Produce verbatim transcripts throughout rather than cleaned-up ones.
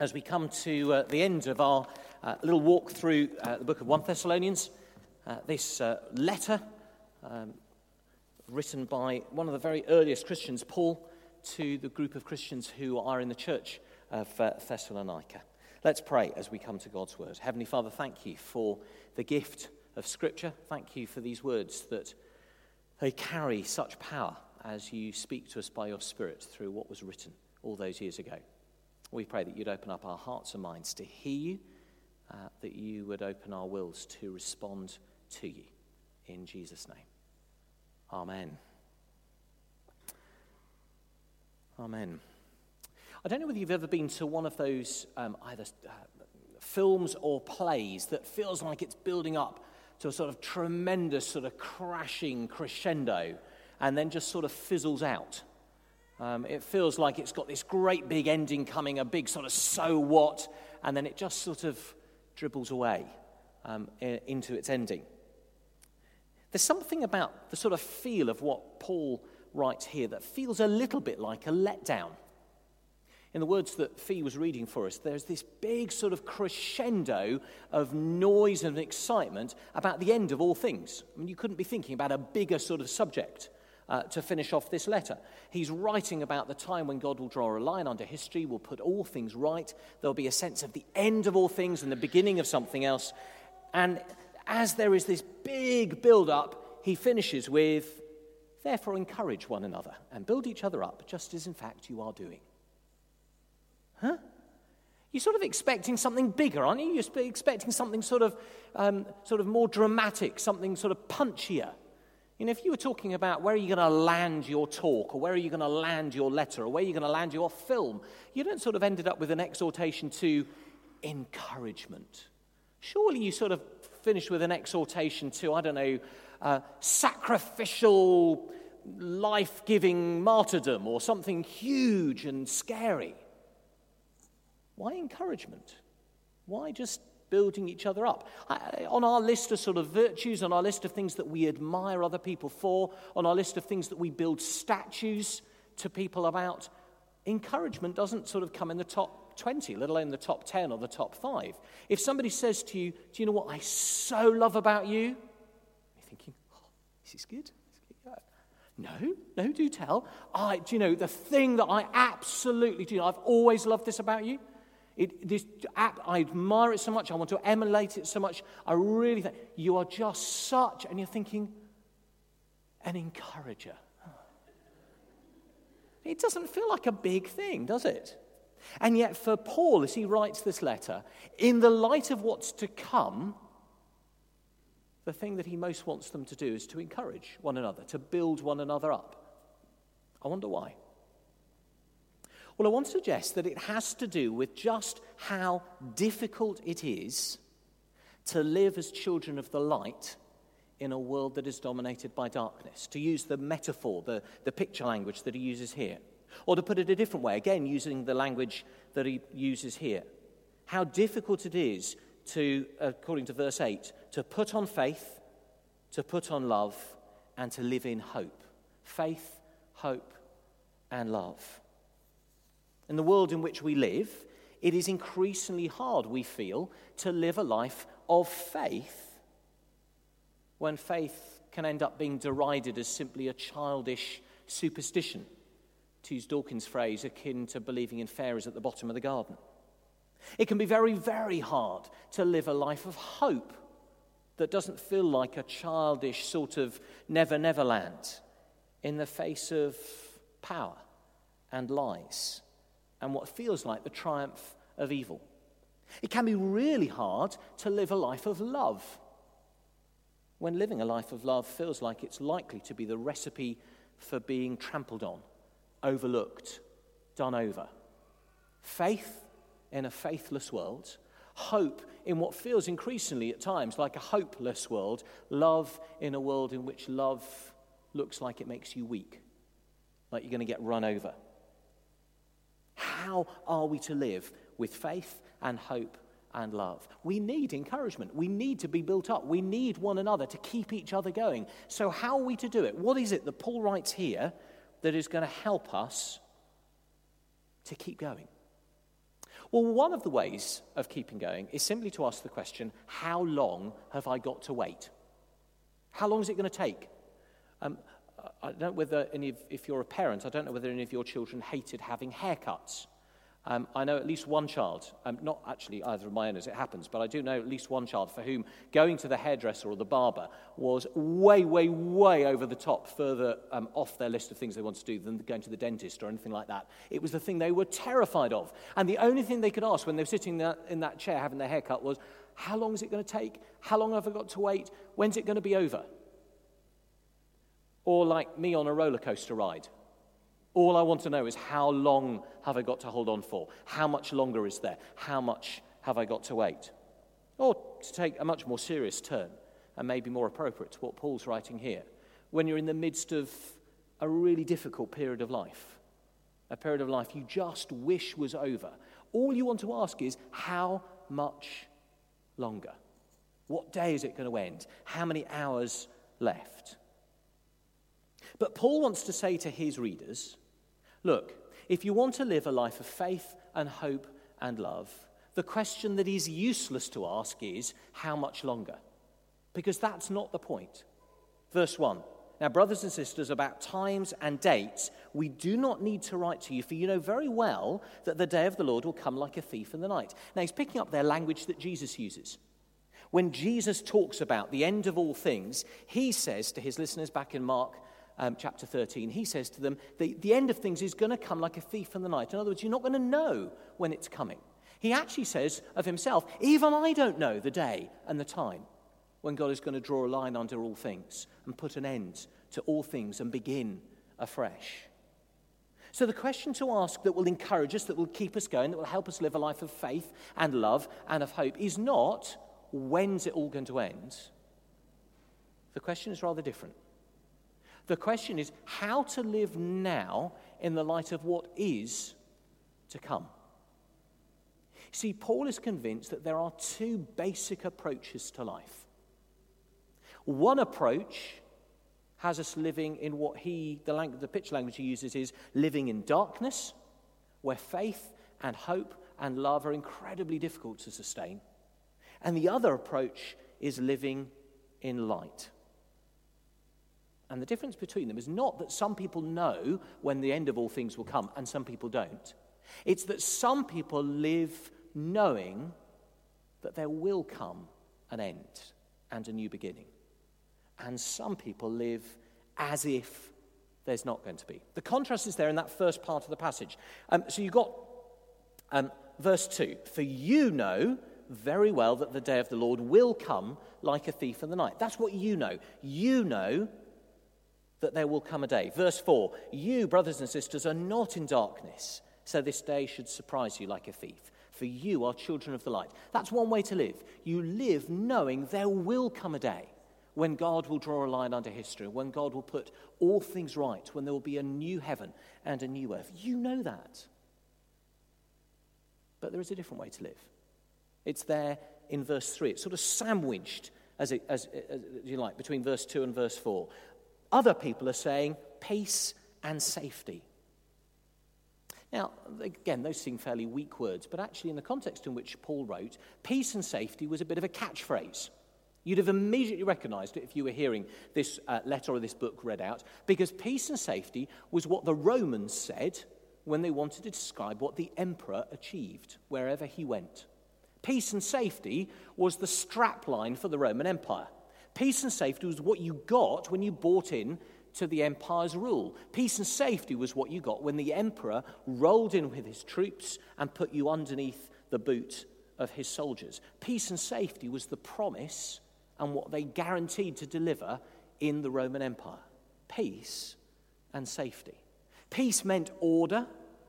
as we come to uh, the end of our uh, little walk through uh, the book of First Thessalonians, uh, this uh, letter um, written by one of the very earliest Christians, Paul, to the group of Christians who are in the church of uh, Thessalonica. Let's pray as we come to God's word. Heavenly Father, thank you for the gift of Scripture. Thank you for these words, that they carry such power as you speak to us by your Spirit through what was written all those years ago. We pray that you'd open up our hearts and minds to hear you, uh, that you would open our wills to respond to you. In Jesus' name. Amen. Amen. I don't know whether you've ever been to one of those um, either uh, films or plays that feels like it's building up to a sort of tremendous sort of crashing crescendo and then just sort of fizzles out. Um, it feels like it's got this great big ending coming, a big sort of so what, and then it just sort of dribbles away um, into its ending. There's something about the sort of feel of what Paul writes here that feels a little bit like a letdown. In the words that Fee was reading for us, there's this big sort of crescendo of noise and excitement about the end of all things. I mean, you couldn't be thinking about a bigger sort of subject. Uh, to finish off this letter. He's writing about the time when God will draw a line under history, will put all things right. There'll be a sense of the end of all things and the beginning of something else. And as there is this big build-up, he finishes with, therefore encourage one another and build each other up, just as in fact you are doing. Huh? You're sort of expecting something bigger, aren't you? You're expecting something sort of, um, sort of more dramatic, something sort of punchier. You know, if you were talking about where are you going to land your talk, or where are you going to land your letter, or where are you going to land your film, you don't sort of ended up with an exhortation to encouragement. Surely you sort of finish with an exhortation to, I don't know, uh, sacrificial, life-giving martyrdom, or something huge and scary. Why encouragement? Why just building each other up? I, on our list of sort of virtues, on our list of things that we admire other people for, on our list of things that we build statues to people about, encouragement doesn't sort of come in the top twenty, let alone the top ten or the top five. If somebody says to you, do you know what I so love about you? You're thinking, oh, this is good. No, no, do tell. I, do you know, the thing that I absolutely do, I've always loved this about you. It, this app, I admire it so much, I want to emulate it so much, I really think, you are just such, and you're thinking, an encourager. It doesn't feel like a big thing, does it? And yet for Paul, as he writes this letter, in the light of what's to come, the thing that he most wants them to do is to encourage one another, to build one another up. I wonder why. Well, I want to suggest that it has to do with just how difficult it is to live as children of the light in a world that is dominated by darkness. To use the metaphor, the, the picture language that he uses here. Or to put it a different way, again, using the language that he uses here. How difficult it is to, according to verse eight, to put on faith, to put on love, and to live in hope. Faith, hope, and love. In the world in which we live, it is increasingly hard, we feel, to live a life of faith when faith can end up being derided as simply a childish superstition, to use Dawkins' phrase, akin to believing in fairies at the bottom of the garden. It can be very, very hard to live a life of hope that doesn't feel like a childish sort of never-never land in the face of power and lies and what feels like the triumph of evil. It can be really hard to live a life of love when living a life of love feels like it's likely to be the recipe for being trampled on, overlooked, done over. Faith in a faithless world, hope in what feels increasingly at times like a hopeless world, love in a world in which love looks like it makes you weak, like you're going to get run over. How are we to live with faith and hope and love? We need encouragement. We need to be built up. We need one another to keep each other going. So how are we to do it? What is it that Paul writes here that is going to help us to keep going? Well, one of the ways of keeping going is simply to ask the question, how long have I got to wait? How long is it going to take? Um, I don't know whether any of, if you're a parent, I don't know whether any of your children hated having haircuts. Um, I know at least one child, um, not actually either of my own as it happens, but I do know at least one child for whom going to the hairdresser or the barber was way, way, way over the top, further um, off their list of things they want to do than going to the dentist or anything like that. It was the thing they were terrified of. And the only thing they could ask when they were sitting in that, in that chair having their haircut was, how long is it going to take? How long have I got to wait? When's it going to be over? Or like me on a roller coaster ride. All I want to know is how long have I got to hold on for? How much longer is there? How much have I got to wait? Or to take a much more serious turn, and maybe more appropriate to what Paul's writing here, when you're in the midst of a really difficult period of life, a period of life you just wish was over, all you want to ask is, how much longer? What day is it going to end? How many hours left? But Paul wants to say to his readers, look, if you want to live a life of faith and hope and love, the question that is useless to ask is, how much longer? Because that's not the point. Verse one, now brothers and sisters, about times and dates, we do not need to write to you, for you know very well that the day of the Lord will come like a thief in the night. Now he's picking up their language that Jesus uses. When Jesus talks about the end of all things, he says to his listeners back in Mark Um, chapter thirteen, he says to them, the, the end of things is going to come like a thief in the night. In other words, you're not going to know when it's coming. He actually says of himself, even I don't know the day and the time when God is going to draw a line under all things and put an end to all things and begin afresh. So the question to ask that will encourage us, that will keep us going, that will help us live a life of faith and love and of hope is not, when's it all going to end? The question is rather different. The question is how to live now in the light of what is to come. See, Paul is convinced that there are two basic approaches to life. One approach has us living in what he, the, language, the pitch language he uses is living in darkness, where faith and hope and love are incredibly difficult to sustain. And the other approach is living in light. And the difference between them is not that some people know when the end of all things will come and some people don't. It's that some people live knowing that there will come an end and a new beginning. And some people live as if there's not going to be. The contrast is there in that first part of the passage. Um, so you've got um, verse two. For you know very well that the day of the Lord will come like a thief in the night. That's what you know. You know that there will come a day. Verse four, you, brothers and sisters, are not in darkness, so this day should surprise you like a thief, for you are children of the light. That's one way to live. You live knowing there will come a day when God will draw a line under history, when God will put all things right, when there will be a new heaven and a new earth. You know that. But there is a different way to live. It's there in verse three. It's sort of sandwiched, as, it, as, as you like, between verse two and verse four. Other people are saying peace and safety. Now, again, those seem fairly weak words, but actually in the context in which Paul wrote, peace and safety was a bit of a catchphrase. You'd have immediately recognized it if you were hearing this uh, letter or this book read out, because peace and safety was what the Romans said when they wanted to describe what the emperor achieved wherever he went. Peace and safety was the strapline for the Roman Empire. Peace and safety was what you got when you bought in to the empire's rule. Peace and safety was what you got when the emperor rolled in with his troops and put you underneath the boot of his soldiers. Peace and safety was the promise and what they guaranteed to deliver in the Roman Empire. Peace and safety. Peace meant order,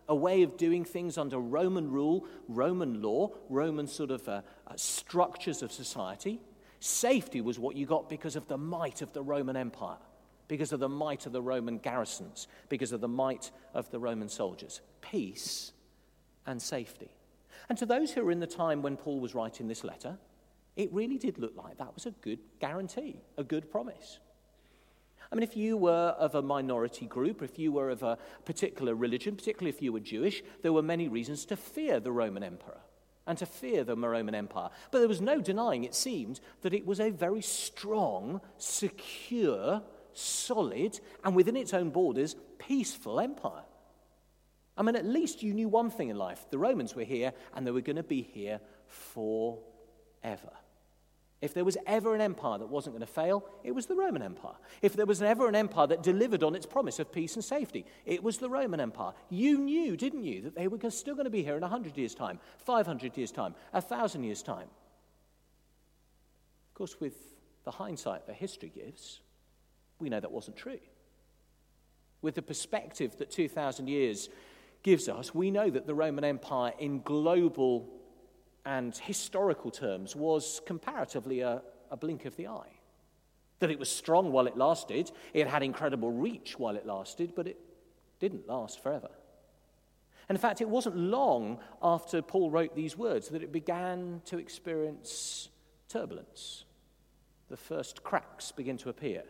a way of doing things under Roman rule, Roman law, Roman sort of uh, uh, structures of society. Safety was what you got because of the might of the Roman Empire, because of the might of the Roman garrisons, because of the might of the Roman soldiers. Peace and safety. And to those who were in the time when Paul was writing this letter, it really did look like that was a good guarantee, a good promise. I mean, if you were of a minority group, if you were of a particular religion, particularly if you were Jewish, there were many reasons to fear the Roman emperor and to fear the Roman Empire. But there was no denying, it seemed, that it was a very strong, secure, solid, and within its own borders, peaceful empire. I mean, at least you knew one thing in life. The Romans were here, and they were going to be here forever. If there was ever an empire that wasn't going to fail, it was the Roman Empire. If there was ever an empire that delivered on its promise of peace and safety, it was the Roman Empire. You knew, didn't you, that they were still going to be here in one hundred years' time, five hundred years' time, one thousand years' time. Of course, with the hindsight that history gives, we know that wasn't true. With the perspective that two thousand years gives us, we know that the Roman Empire in global and historical terms was comparatively a, a blink of the eye. That it was strong while it lasted, it had incredible reach while it lasted, but it didn't last forever. And in fact, it wasn't long after Paul wrote these words that it began to experience turbulence. The first cracks begin to appear.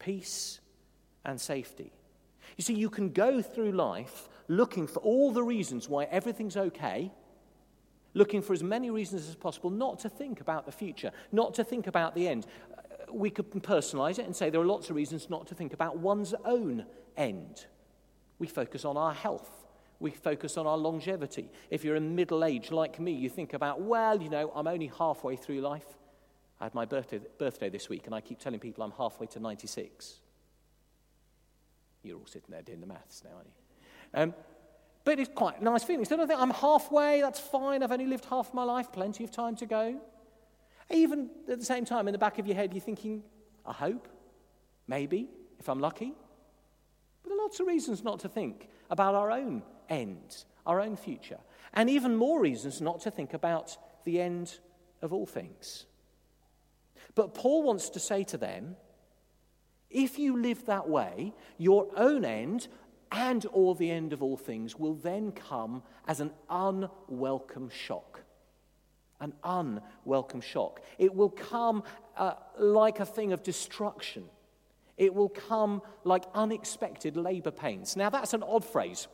Peace and safety. You see, you can go through life looking for all the reasons why everything's okay, looking for as many reasons as possible not to think about the future, not to think about the end. We could personalize it and say there are lots of reasons not to think about one's own end. We focus on our health. We focus on our longevity. If you're in middle age like me, you think about, well, you know, I'm only halfway through life. I had my birthday, birthday this week, and I keep telling people I'm halfway to ninety-six. You're all sitting there doing the maths now, aren't you? Um, but it's quite a nice feeling. So I think I'm halfway, that's fine, I've only lived half my life, plenty of time to go. Even at the same time, in the back of your head, you're thinking, I hope, maybe, if I'm lucky. But there are lots of reasons not to think about our own end, our own future. And even more reasons not to think about the end of all things. But Paul wants to say to them, if you live that way, your own end and or the end of all things will then come as an unwelcome shock. An unwelcome shock. It will come uh, like a thing of destruction. It will come like unexpected labour pains. Now, that's an odd phrase,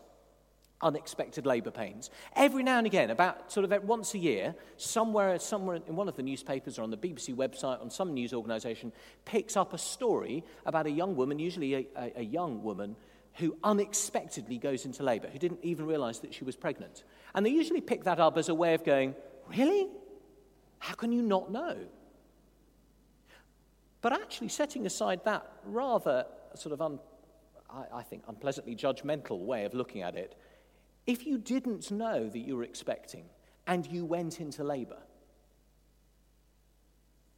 unexpected labour pains. Every now and again, about sort of once a year, somewhere, somewhere in one of the newspapers or on the B B C website, on some news organisation, picks up a story about a young woman, usually a, a, a young woman, who unexpectedly goes into labour, who didn't even realise that she was pregnant. And they usually pick that up as a way of going, really? How can you not know? But actually, setting aside that rather sort of, un, I, I think, unpleasantly judgmental way of looking at it, if you didn't know that you were expecting and you went into labour,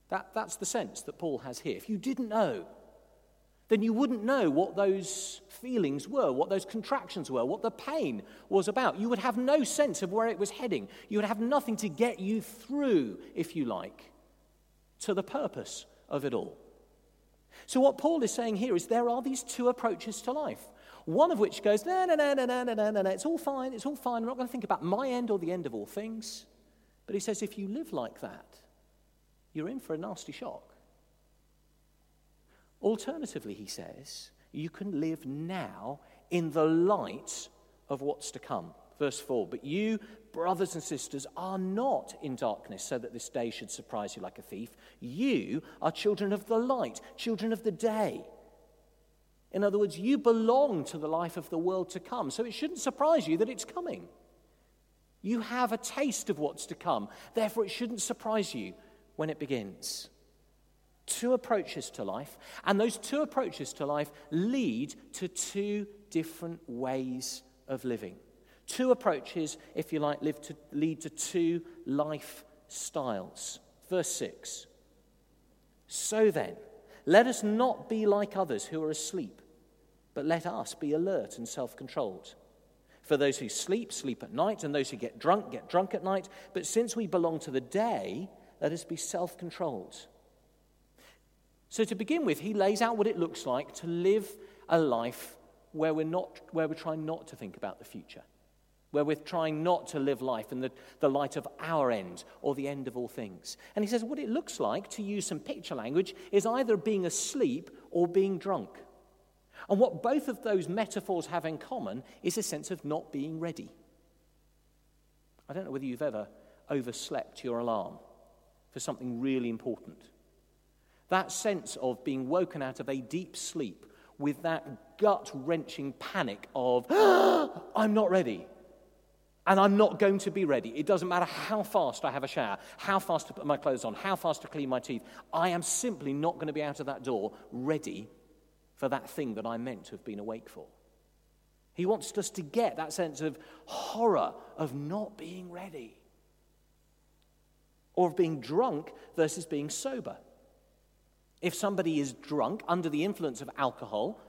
that, that's the sense that Paul has here. If you didn't know, then you wouldn't know what those feelings were, what those contractions were, what the pain was about. You would have no sense of where it was heading. You would have nothing to get you through, if you like, to the purpose of it all. So what Paul is saying here is there are these two approaches to life, one of which goes, no, no, no, no, no, no, no, no, it's all fine, it's all fine, I'm not going to think about my end or the end of all things. But he says if you live like that, you're in for a nasty shock. Alternatively, he says, you can live now in the light of what's to come. Verse four, but you, brothers and sisters, are not in darkness so that this day should surprise you like a thief. You are children of the light, children of the day. In other words, you belong to the life of the world to come, so it shouldn't surprise you that it's coming. You have a taste of what's to come, therefore it shouldn't surprise you when it begins. Two approaches to life, and those two approaches to life lead to two different ways of living. Two approaches, if you like, live to lead to two lifestyles. Verse six. So then, let us not be like others who are asleep, but let us be alert and self-controlled. For those who sleep, sleep at night, and those who get drunk, get drunk at night. But since we belong to the day, let us be self-controlled. So to begin with, he lays out what it looks like to live a life where we're not, where we're trying not to think about the future, where we're trying not to live life in the, the light of our end or the end of all things. And he says what it looks like, to use some picture language, is either being asleep or being drunk. And what both of those metaphors have in common is a sense of not being ready. I don't know whether you've ever overslept your alarm for something really important. That sense of being woken out of a deep sleep with that gut-wrenching panic of, ah, I'm not ready, and I'm not going to be ready. It doesn't matter how fast I have a shower, how fast to put my clothes on, how fast to clean my teeth. I am simply not going to be out of that door ready for that thing that I meant to have been awake for. He wants us to get that sense of horror of not being ready, or of being drunk versus being sober. If somebody is drunk under the influence of alcohol,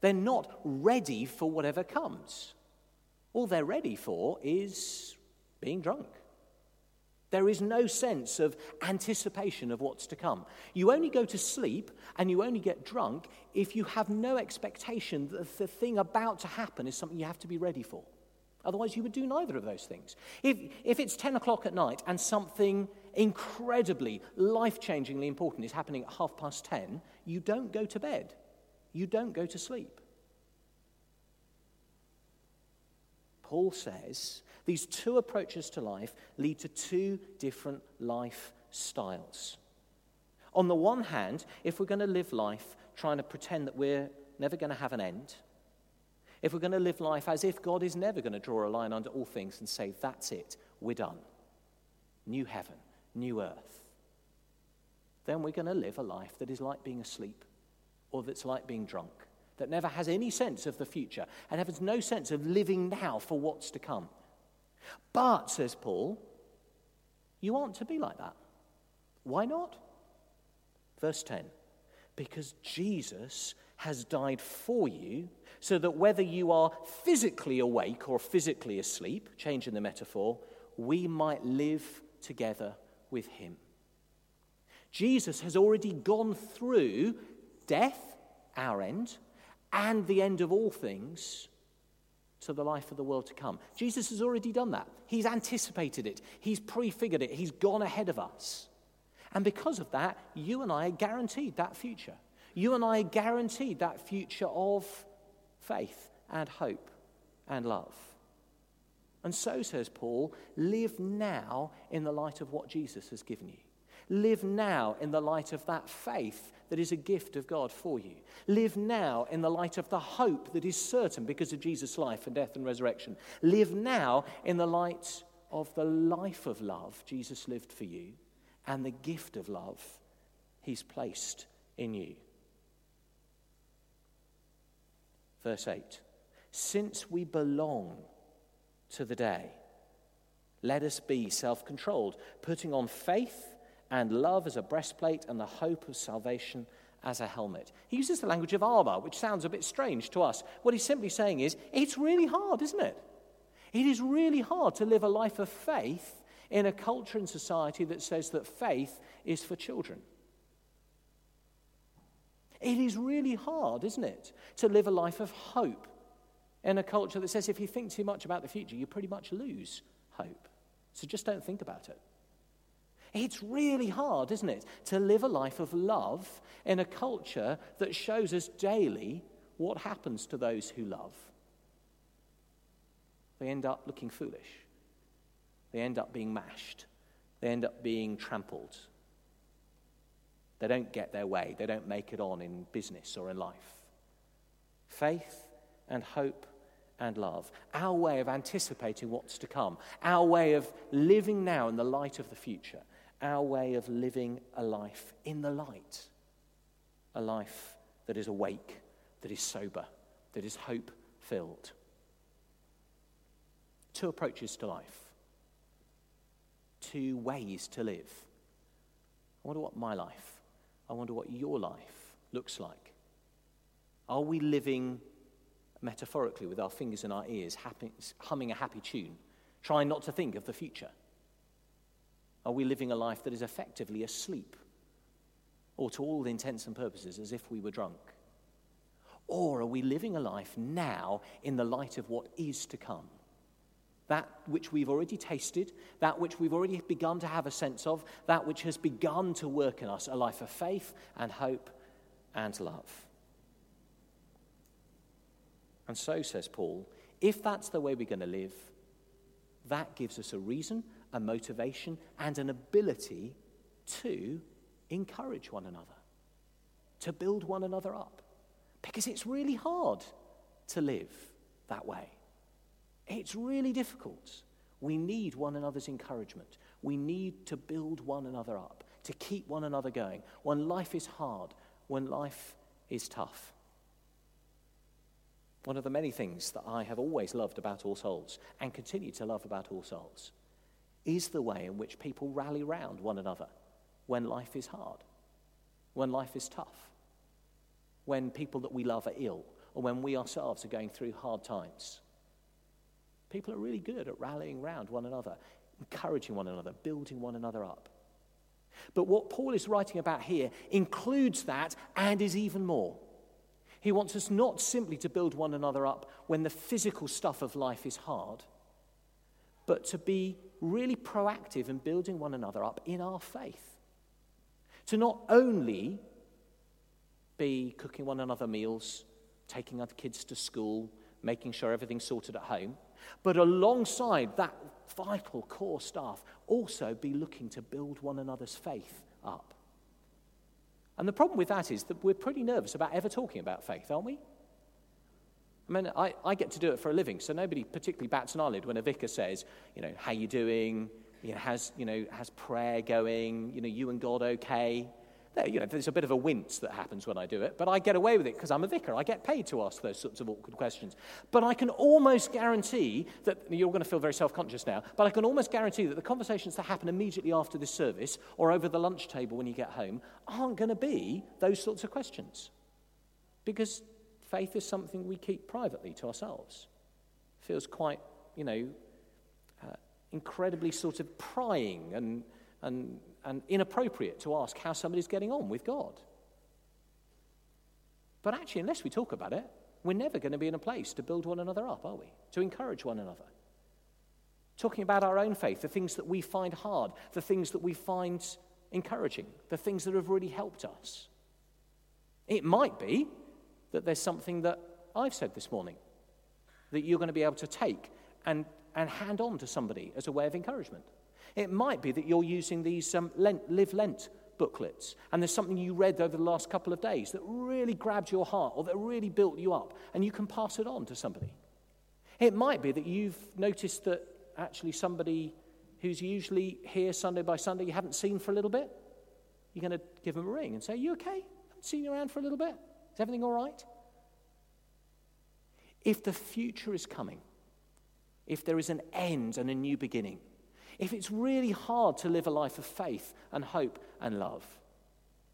they're not ready for whatever comes. All they're ready for is being drunk. There is no sense of anticipation of what's to come. You only go to sleep and you only get drunk if you have no expectation that the thing about to happen is something you have to be ready for. Otherwise, you would do neither of those things. If if it's ten o'clock at night and something incredibly, life-changingly important is happening at half past ten, you don't go to bed. You don't go to sleep. Paul says these two approaches to life lead to two different lifestyles. On the one hand, if we're going to live life trying to pretend that we're never going to have an end, if we're going to live life as if God is never going to draw a line under all things and say, that's it, we're done. New heaven, new earth. Then we're going to live a life that is like being asleep, or that's like being drunk, that never has any sense of the future and has no sense of living now for what's to come. But, says Paul, you aren't to be like that. Why not? Verse ten. Because Jesus has died for you, so that whether you are physically awake or physically asleep, changing the metaphor, we might live together with him. Jesus has already gone through death, our end, and the end of all things to the life of the world to come. Jesus has already done that. He's anticipated it. He's prefigured it. He's gone ahead of us. And because of that, you and I are guaranteed that future. You and I are guaranteed that future of faith and hope and love. And so, says Paul, live now in the light of what Jesus has given you. Live now in the light of that faith that is a gift of God for you. Live now in the light of the hope that is certain because of Jesus' life and death and resurrection. Live now in the light of the life of love Jesus lived for you and the gift of love he's placed in you. Verse eight, since we belong to the day, let us be self-controlled, putting on faith and love as a breastplate and the hope of salvation as a helmet. He uses the language of armor, which sounds a bit strange to us. What he's simply saying is, it's really hard, isn't it? It is really hard to live a life of faith in a culture and society that says that faith is for children. It is really hard, isn't it, to live a life of hope in a culture that says if you think too much about the future, you pretty much lose hope. So just don't think about it. It's really hard, isn't it, to live a life of love in a culture that shows us daily what happens to those who love. They end up looking foolish. They end up being mashed. They end up being trampled. They don't get their way. They don't make it on in business or in life. Faith and hope and love. Our way of anticipating what's to come. Our way of living now in the light of the future. Our way of living a life in the light. A life that is awake, that is sober, that is hope-filled. Two approaches to life. Two ways to live. I wonder what my life I wonder what your life looks like. Are we living metaphorically with our fingers in our ears, happy, humming a happy tune, trying not to think of the future? Are we living a life that is effectively asleep, or to all intents and purposes as if we were drunk? Or are we living a life now in the light of what is to come, that which we've already tasted, that which we've already begun to have a sense of, that which has begun to work in us, a life of faith and hope and love. And so, says Paul, if that's the way we're going to live, that gives us a reason, a motivation, and an ability to encourage one another, to build one another up. Because it's really hard to live that way. It's really difficult. We need one another's encouragement. We need to build one another up, to keep one another going when life is hard, when life is tough. One of the many things that I have always loved about All Souls and continue to love about All Souls is the way in which people rally round one another when life is hard, when life is tough, when people that we love are ill, or when we ourselves are going through hard times. People are really good at rallying round one another, encouraging one another, building one another up. But what Paul is writing about here includes that and is even more. He wants us not simply to build one another up when the physical stuff of life is hard, but to be really proactive in building one another up in our faith. To not only be cooking one another meals, taking other kids to school, making sure everything's sorted at home, but alongside that vital core stuff, also be looking to build one another's faith up. And the problem with that is that we're pretty nervous about ever talking about faith, aren't we? I mean, I, I get to do it for a living, so nobody particularly bats an eyelid when a vicar says, you know, how you doing? You know, how's, you know, how's prayer going? You know, you and God okay? There, you know, there's a bit of a wince that happens when I do it, but I get away with it because I'm a vicar. I get paid to ask those sorts of awkward questions. But I can almost guarantee that, you're going to feel very self-conscious now, but I can almost guarantee that the conversations that happen immediately after this service or over the lunch table when you get home aren't going to be those sorts of questions. Because faith is something we keep privately to ourselves. It feels quite, you know, uh, incredibly sort of prying and, and and inappropriate to ask how somebody's getting on with God. But actually, unless we talk about it, we're never going to be in a place to build one another up, are we? To encourage one another. Talking about our own faith, the things that we find hard, the things that we find encouraging, the things that have really helped us. It might be that there's something that I've said this morning that you're going to be able to take and, and hand on to somebody as a way of encouragement. It might be that you're using these um, Lent, Live Lent booklets, and there's something you read over the last couple of days that really grabbed your heart or that really built you up, and you can pass it on to somebody. It might be that you've noticed that actually somebody who's usually here Sunday by Sunday you haven't seen for a little bit, you're going to give them a ring and say, are you okay? I haven't seen you around for a little bit. Is everything all right? If the future is coming, if there is an end and a new beginning, if it's really hard to live a life of faith and hope and love,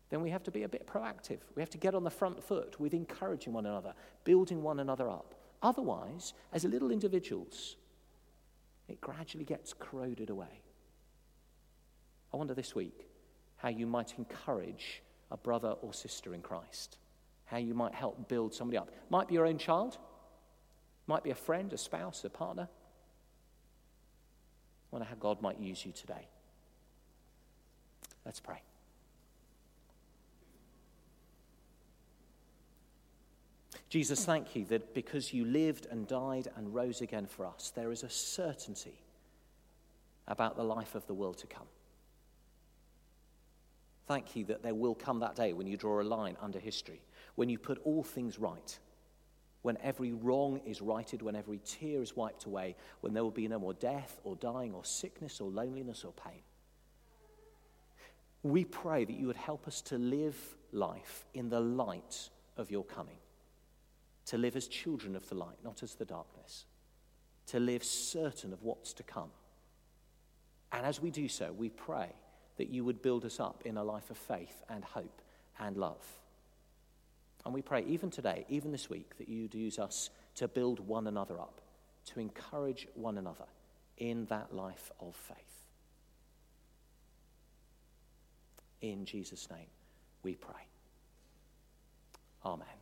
then we have to be a bit proactive. We have to get on the front foot with encouraging one another, building one another up. Otherwise, as little individuals, it gradually gets corroded away. I wonder this week how you might encourage a brother or sister in Christ, how you might help build somebody up. Might be your own child, might be a friend, a spouse, a partner. I wonder how God might use you today. Let's pray. Jesus, thank you that because you lived and died and rose again for us, there is a certainty about the life of the world to come. Thank you that there will come that day when you draw a line under history, when you put all things right, when every wrong is righted, when every tear is wiped away, when there will be no more death or dying or sickness or loneliness or pain. We pray that you would help us to live life in the light of your coming, to live as children of the light, not as the darkness, to live certain of what's to come. And as we do so, we pray that you would build us up in a life of faith and hope and love. And we pray even today, even this week, that you'd use us to build one another up, to encourage one another in that life of faith. In Jesus' name we pray. Amen.